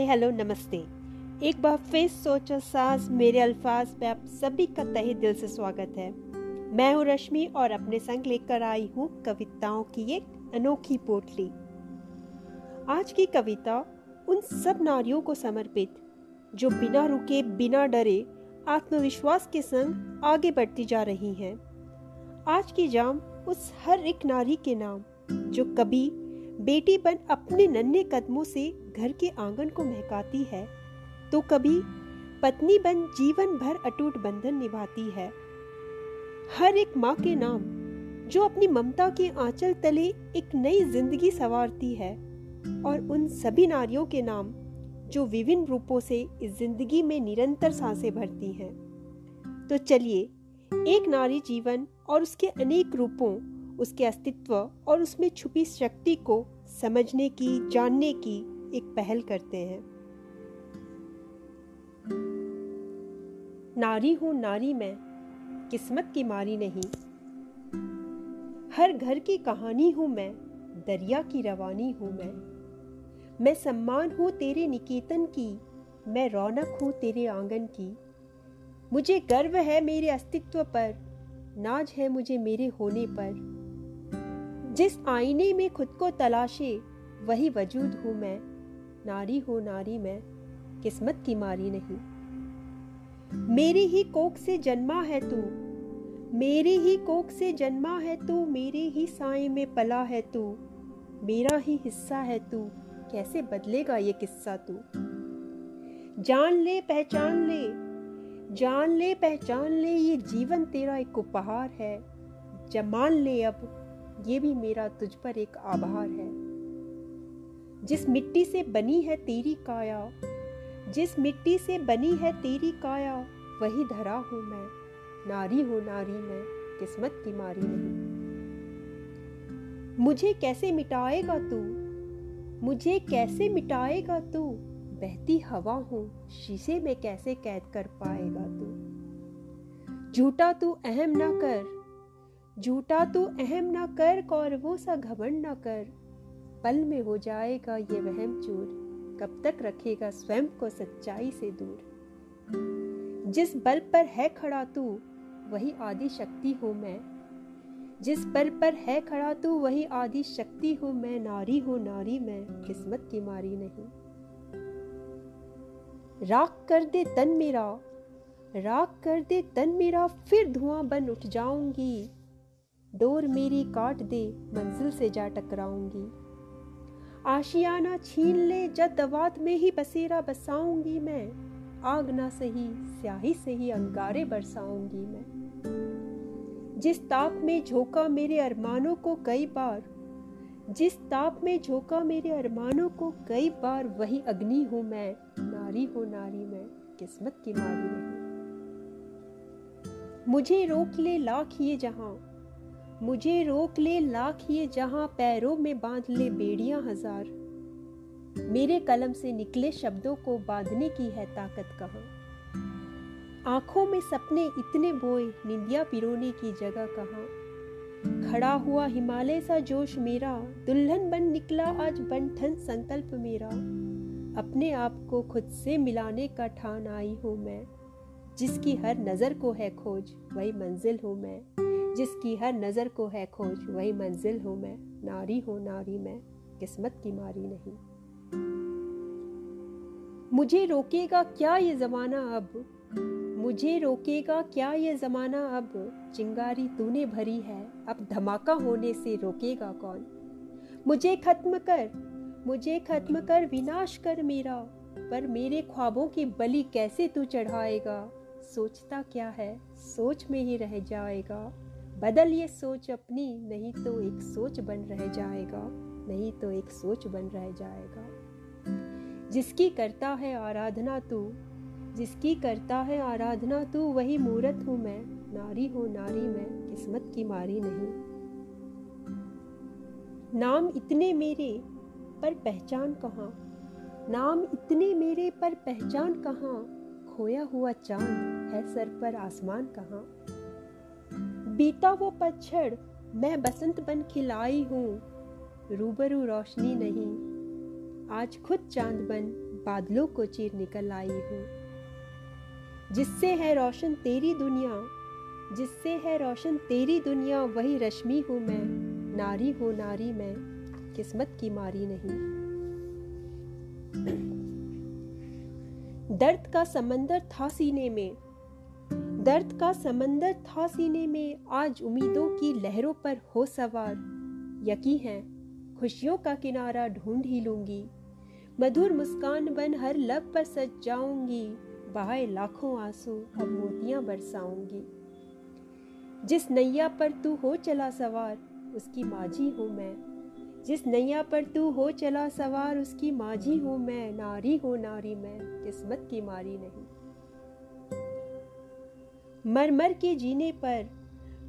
Hi hello नमस्ते। एक बार फिर सोचो सास मेरे अल्फाज पे आप सभी का तहे दिल से स्वागत है। मैं हूँ रश्मि और अपने संग लेकर आई हूँ कविताओं की एक अनोखी पोटली। आज की कविता उन सब नारियों को समर्पित जो बिना रुके बिना डरे आत्मविश्वास के संग आगे बढ़ती जा रही हैं। आज की जाम उस हर एक नारी के नाम जो कभी बेटी बन अपने नन्हे कदमों से घर के आंगन को महकाती है तो कभी पत्नी बन जीवन भर अटूट बंधन निभाती है। हर एक माँ के नाम जो अपनी ममता के आंचल तले एक नई जिंदगी संवारती है और उन सभी नारियों के नाम जो विभिन्न रूपों से इस जिंदगी में निरंतर सांसें भरती हैं। तो चलिए एक नारी जीवन और उसके अनेक रूपों, उसके अस्तित्व और उसमें छुपी शक्ति को समझने की, जानने की एक पहल करते हैं। नारी हूँ नारी मैं, किस्मत की मारी नहीं। हर घर की कहानी हूँ मैं, दरिया की रवानी हूँ मैं। मैं सम्मान हूँ तेरे निकेतन की, मैं रौनक हूँ तेरे आंगन की। मुझे गर्व है मेरे अस्तित्व पर, नाज है मुझे मेरे होने पर। जिस आईने में खुद को तलाशे वही वजूद हूँ मैं। नारी हूँ नारी मैं, किस्मत की मारी नहीं। मेरी ही कोख से जन्मा है तू, मेरी ही कोख से जन्मा है तू, मेरे ही साए में पला है तू, मेरा ही हिस्सा है तू, कैसे बदलेगा ये किस्सा तू। जान ले पहचान ले, जान ले पहचान ले, ये जीवन तेरा एक उपहार है। जमान ले अब, ये भी मेरा तुझ पर एक आभार है। जिस मिट्टी से बनी है तेरी काया, जिस मिट्टी से बनी है तेरी काया, वही धरा हूँ मैं। नारी हूँ नारी मैं, किस्मत की मारी नहीं। मुझे कैसे मिटाएगा तू, मुझे कैसे मिटाएगा तू, बहती हवा हूँ शीशे में कैसे कैद कर पाएगा तू। झूठा तू अहम ना कर, झूठा तू अहम ना कर, कौरवों सा घमंड ना कर। पल में हो जाएगा ये वहम चूर, कब तक रखेगा स्वयं को सच्चाई से दूर। जिस बल पर है खड़ा तू वही आदि शक्ति हूँ मैं, जिस बल पर है खड़ा तू वही आदि शक्ति हूँ मैं। नारी हूँ नारी मैं, किस्मत की मारी नहीं। राख कर दे तन मेरा, राख कर दे तन मेरा, फिर धुआं बन उठ जाऊंगी। डोर मेरी काट दे, मंजिल से जा टकराऊंगी। आशियाना छीन ले, जद्दवाद में ही बसेरा बसाऊंगी मैं। आग ना सही, स्याही से ही अंगारे बरसाऊंगी मैं। जिस ताप में झोंका मेरे अरमानों को कई बार, जिस ताप में झोंका मेरे अरमानों को कई बार, वही अग्नि हूँ मैं। नारी हूँ नारी मैं, किस्मत की मारी नहीं। मुझे रोक ले लाख ये जहां, मुझे रोक ले लाख ये जहां, पैरों में बांध ले बेड़ियां हजार। मेरे कलम से निकले शब्दों को बांधने की है ताकत कहां। आंखों में सपने इतने बोए, निंदिया पिरोने की जगह कहां। खड़ा हुआ हिमालय सा जोश मेरा, दुल्हन बन निकला आज बंधन संकल्प मेरा। अपने आप को खुद से मिलाने का ठान आई हूँ मैं। जिसकी हर नजर को है खोज वही मंजिल हूँ मैं, जिसकी हर नज़र को है खोज वही मंजिल हूँ मैं। नारी हूँ नारी मैं, किस्मत की मारी नहीं। मुझे रोकेगा क्या ये ज़माना अब, मुझे रोकेगा क्या ये ज़माना अब। चिंगारी तूने भरी है, अब धमाका होने से रोकेगा कौन। मुझे खत्म कर, मुझे खत्म कर, विनाश कर मेरा, पर मेरे ख्वाबों की बलि कैसे तू चढ़ाएगा। सोचता क्या है, सोच में ही रह जाएगा। बदल ये सोच अपनी, नहीं तो एक सोच बन रह जाएगा, नहीं तो एक सोच बन रह जाएगा। जिसकी करता है आराधना तू, जिसकी करता है आराधना तू, वही मूरत हूँ मैं। नारी हूँ नारी मैं, किस्मत की मारी नहीं। नाम इतने मेरे पर पहचान कहाँ, नाम इतने मेरे पर पहचान कहाँ। खोया हुआ चांद है सर पर आसमान कहाँ। बीता वो पतझड़ मैं बसंत बन खिलाई हूँ, रूबरू रोशनी नहीं। आज खुद चांद बन बादलों को चीर निकल आई हूँ। जिससे है रोशन तेरी दुनिया, जिससे है रोशन तेरी दुनिया, वही रश्मि हूँ मैं, नारी हो नारी मैं, किस्मत की मारी नहीं। दर्द का समंदर था सीने में, दर्द का समंदर था सीने में, आज उम्मीदों की लहरों पर हो सवार, यकीन है खुशियों का किनारा ढूंढ ही लूंगी, मधुर मुस्कान बन हर लब पर सज जाऊंगी, बहाए लाखों आंसू अब मोतियां बरसाऊंगी। जिस नैया पर तू हो चला सवार, उसकी माझी हूँ मैं, जिस नैया पर तू हो चला सवार, उसकी माझी हूँ मैं, नारी हो नारी मैं, किस्मत की मारी नहीं। मरमर के जीने पर,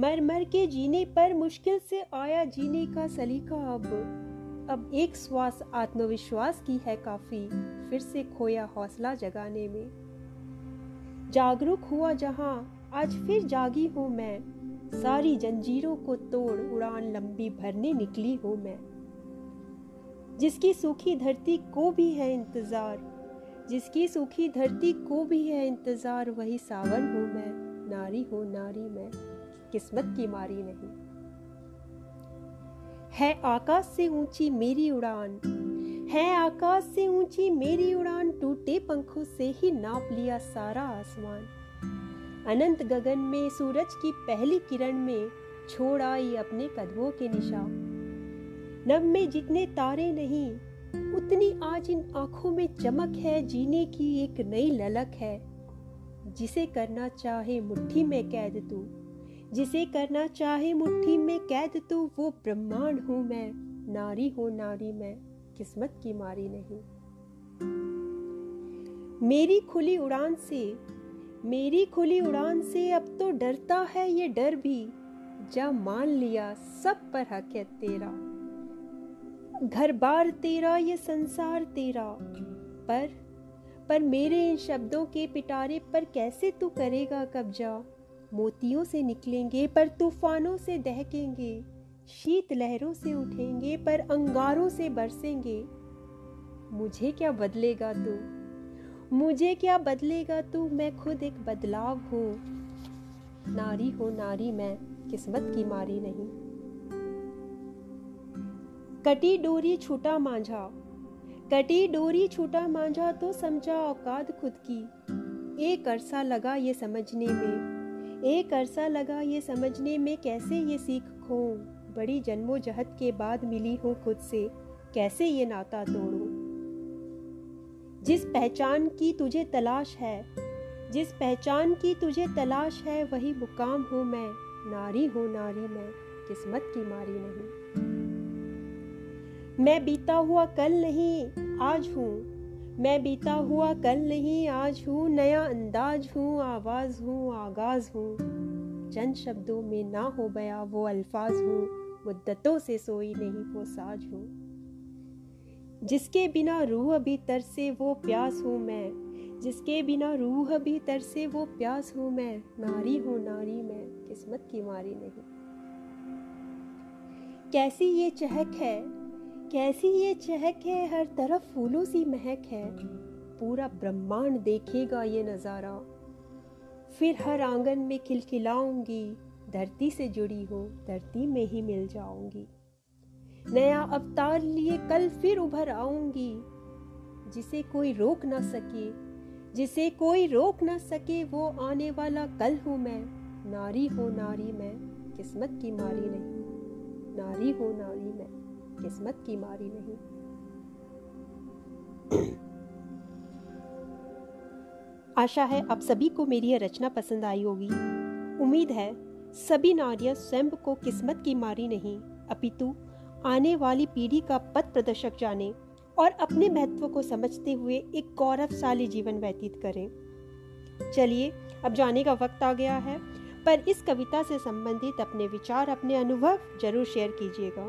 मरमर के जीने पर मुश्किल से आया जीने का सलीका, अब एक श्वास आत्मविश्वास की है काफी, फिर से खोया हौसला जगाने में। जागरूक हुआ जहां, आज फिर जागी हूँ मैं, सारी जंजीरों को तोड़ उड़ान लंबी भरने निकली हूँ मैं। जिसकी सूखी धरती को भी है इंतजार, जिसकी सूखी धरती को भी है इंतजार, वही सावन हूँ मैं, नारी हो नारी मैं, किस्मत की मारी नहीं। है आकाश से ऊंची मेरी उड़ान, है आकाश से ऊंची मेरी उड़ान, टूटे पंखों से ही नाप लिया सारा आसमान, अनंत गगन में सूरज की पहली किरण में छोड़ आई अपने कदमों के निशान। नभ में जितने तारे नहीं, उतनी आज इन आंखों में चमक है, जीने की एक नई ललक है, जिसे करना चाहे मुट्ठी में कैद तू, जिसे करना चाहे मुट्ठी में कैद तू, वो ब्रह्मांड हूँ मैं, नारी हो नारी मैं, किस्मत की मारी नहीं। मेरी खुली उड़ान से, मेरी खुली उड़ान से अब तो डरता है ये डर भी, जा मान लिया सब पर हक है तेरा, घर बार तेरा ये संसार तेरा, पर मेरे इन शब्दों के पिटारे पर कैसे तू करेगा कब्जा, मोतियों से निकलेंगे पर तूफानों से दहकेंगे, शीत लहरों से उठेंगे पर अंगारों से बरसेंगे, मुझे क्या बदलेगा तू, मुझे क्या बदलेगा तू, मैं खुद एक बदलाव हूँ, नारी हो नारी मैं, किस्मत की मारी नहीं। कटी डोरी छूटा मांझा, कटी डोरी छूटा मांझा, तो समझा औकात खुद की, एक अरसा लगा ये समझने में, एक अरसा लगा ये समझने में, कैसे ये सीख खों, बड़ी जन्मोजहद के बाद मिली हूँ खुद से, कैसे ये नाता तोड़ूं। जिस पहचान की तुझे तलाश है, जिस पहचान की तुझे तलाश है, वही मुकाम हूँ मैं, नारी हो नारी मैं, किस्मत की मारी नहीं। मैं बीता हुआ कल नहीं आज हूँ, मैं बीता हुआ कल नहीं आज हूँ, नया अंदाज हूँ, आवाज़ हूँ, आगाज़ हूँ, चंद शब्दों में ना हो बया वो अल्फाज हूँ, मुद्दतों से सोई नहीं वो साज हूँ, जिसके बिना रूह भी तरसे वो प्यास हूँ मैं, जिसके बिना रूह भी तरसे वो प्यास हूँ मैं, नारी हो नारी मैं, किस्मत की मारी नहीं। कैसी ये चहक है, कैसी ये चहक है, हर तरफ फूलों सी महक है, पूरा ब्रह्मांड देखेगा ये नज़ारा, फिर हर आंगन में खिलखिलाऊंगी, धरती से जुड़ी हो धरती में ही मिल जाऊंगी, नया अवतार लिए कल फिर उभर आऊंगी, जिसे कोई रोक ना सके, जिसे कोई रोक ना सके, वो आने वाला कल हूँ मैं, नारी हो नारी मैं, किस्मत की मारी नहीं, नारी हो नारी मैं, किस्मत की मारी नहीं। आशा है आप सभी को मेरी यह रचना पसंद आई होगी। उम्मीद है सभी नारियां स्वयं को किस्मत की मारी नहीं, अपितु आने वाली पीढ़ी का पथ प्रदर्शक जाने और अपने महत्व को समझते हुए एक गौरवशाली जीवन व्यतीत करें। चलिए अब जाने का वक्त आ गया है, पर इस कविता से संबंधित अपने विचार, अपने अनुभव जरूर शेयर कीजिएगा,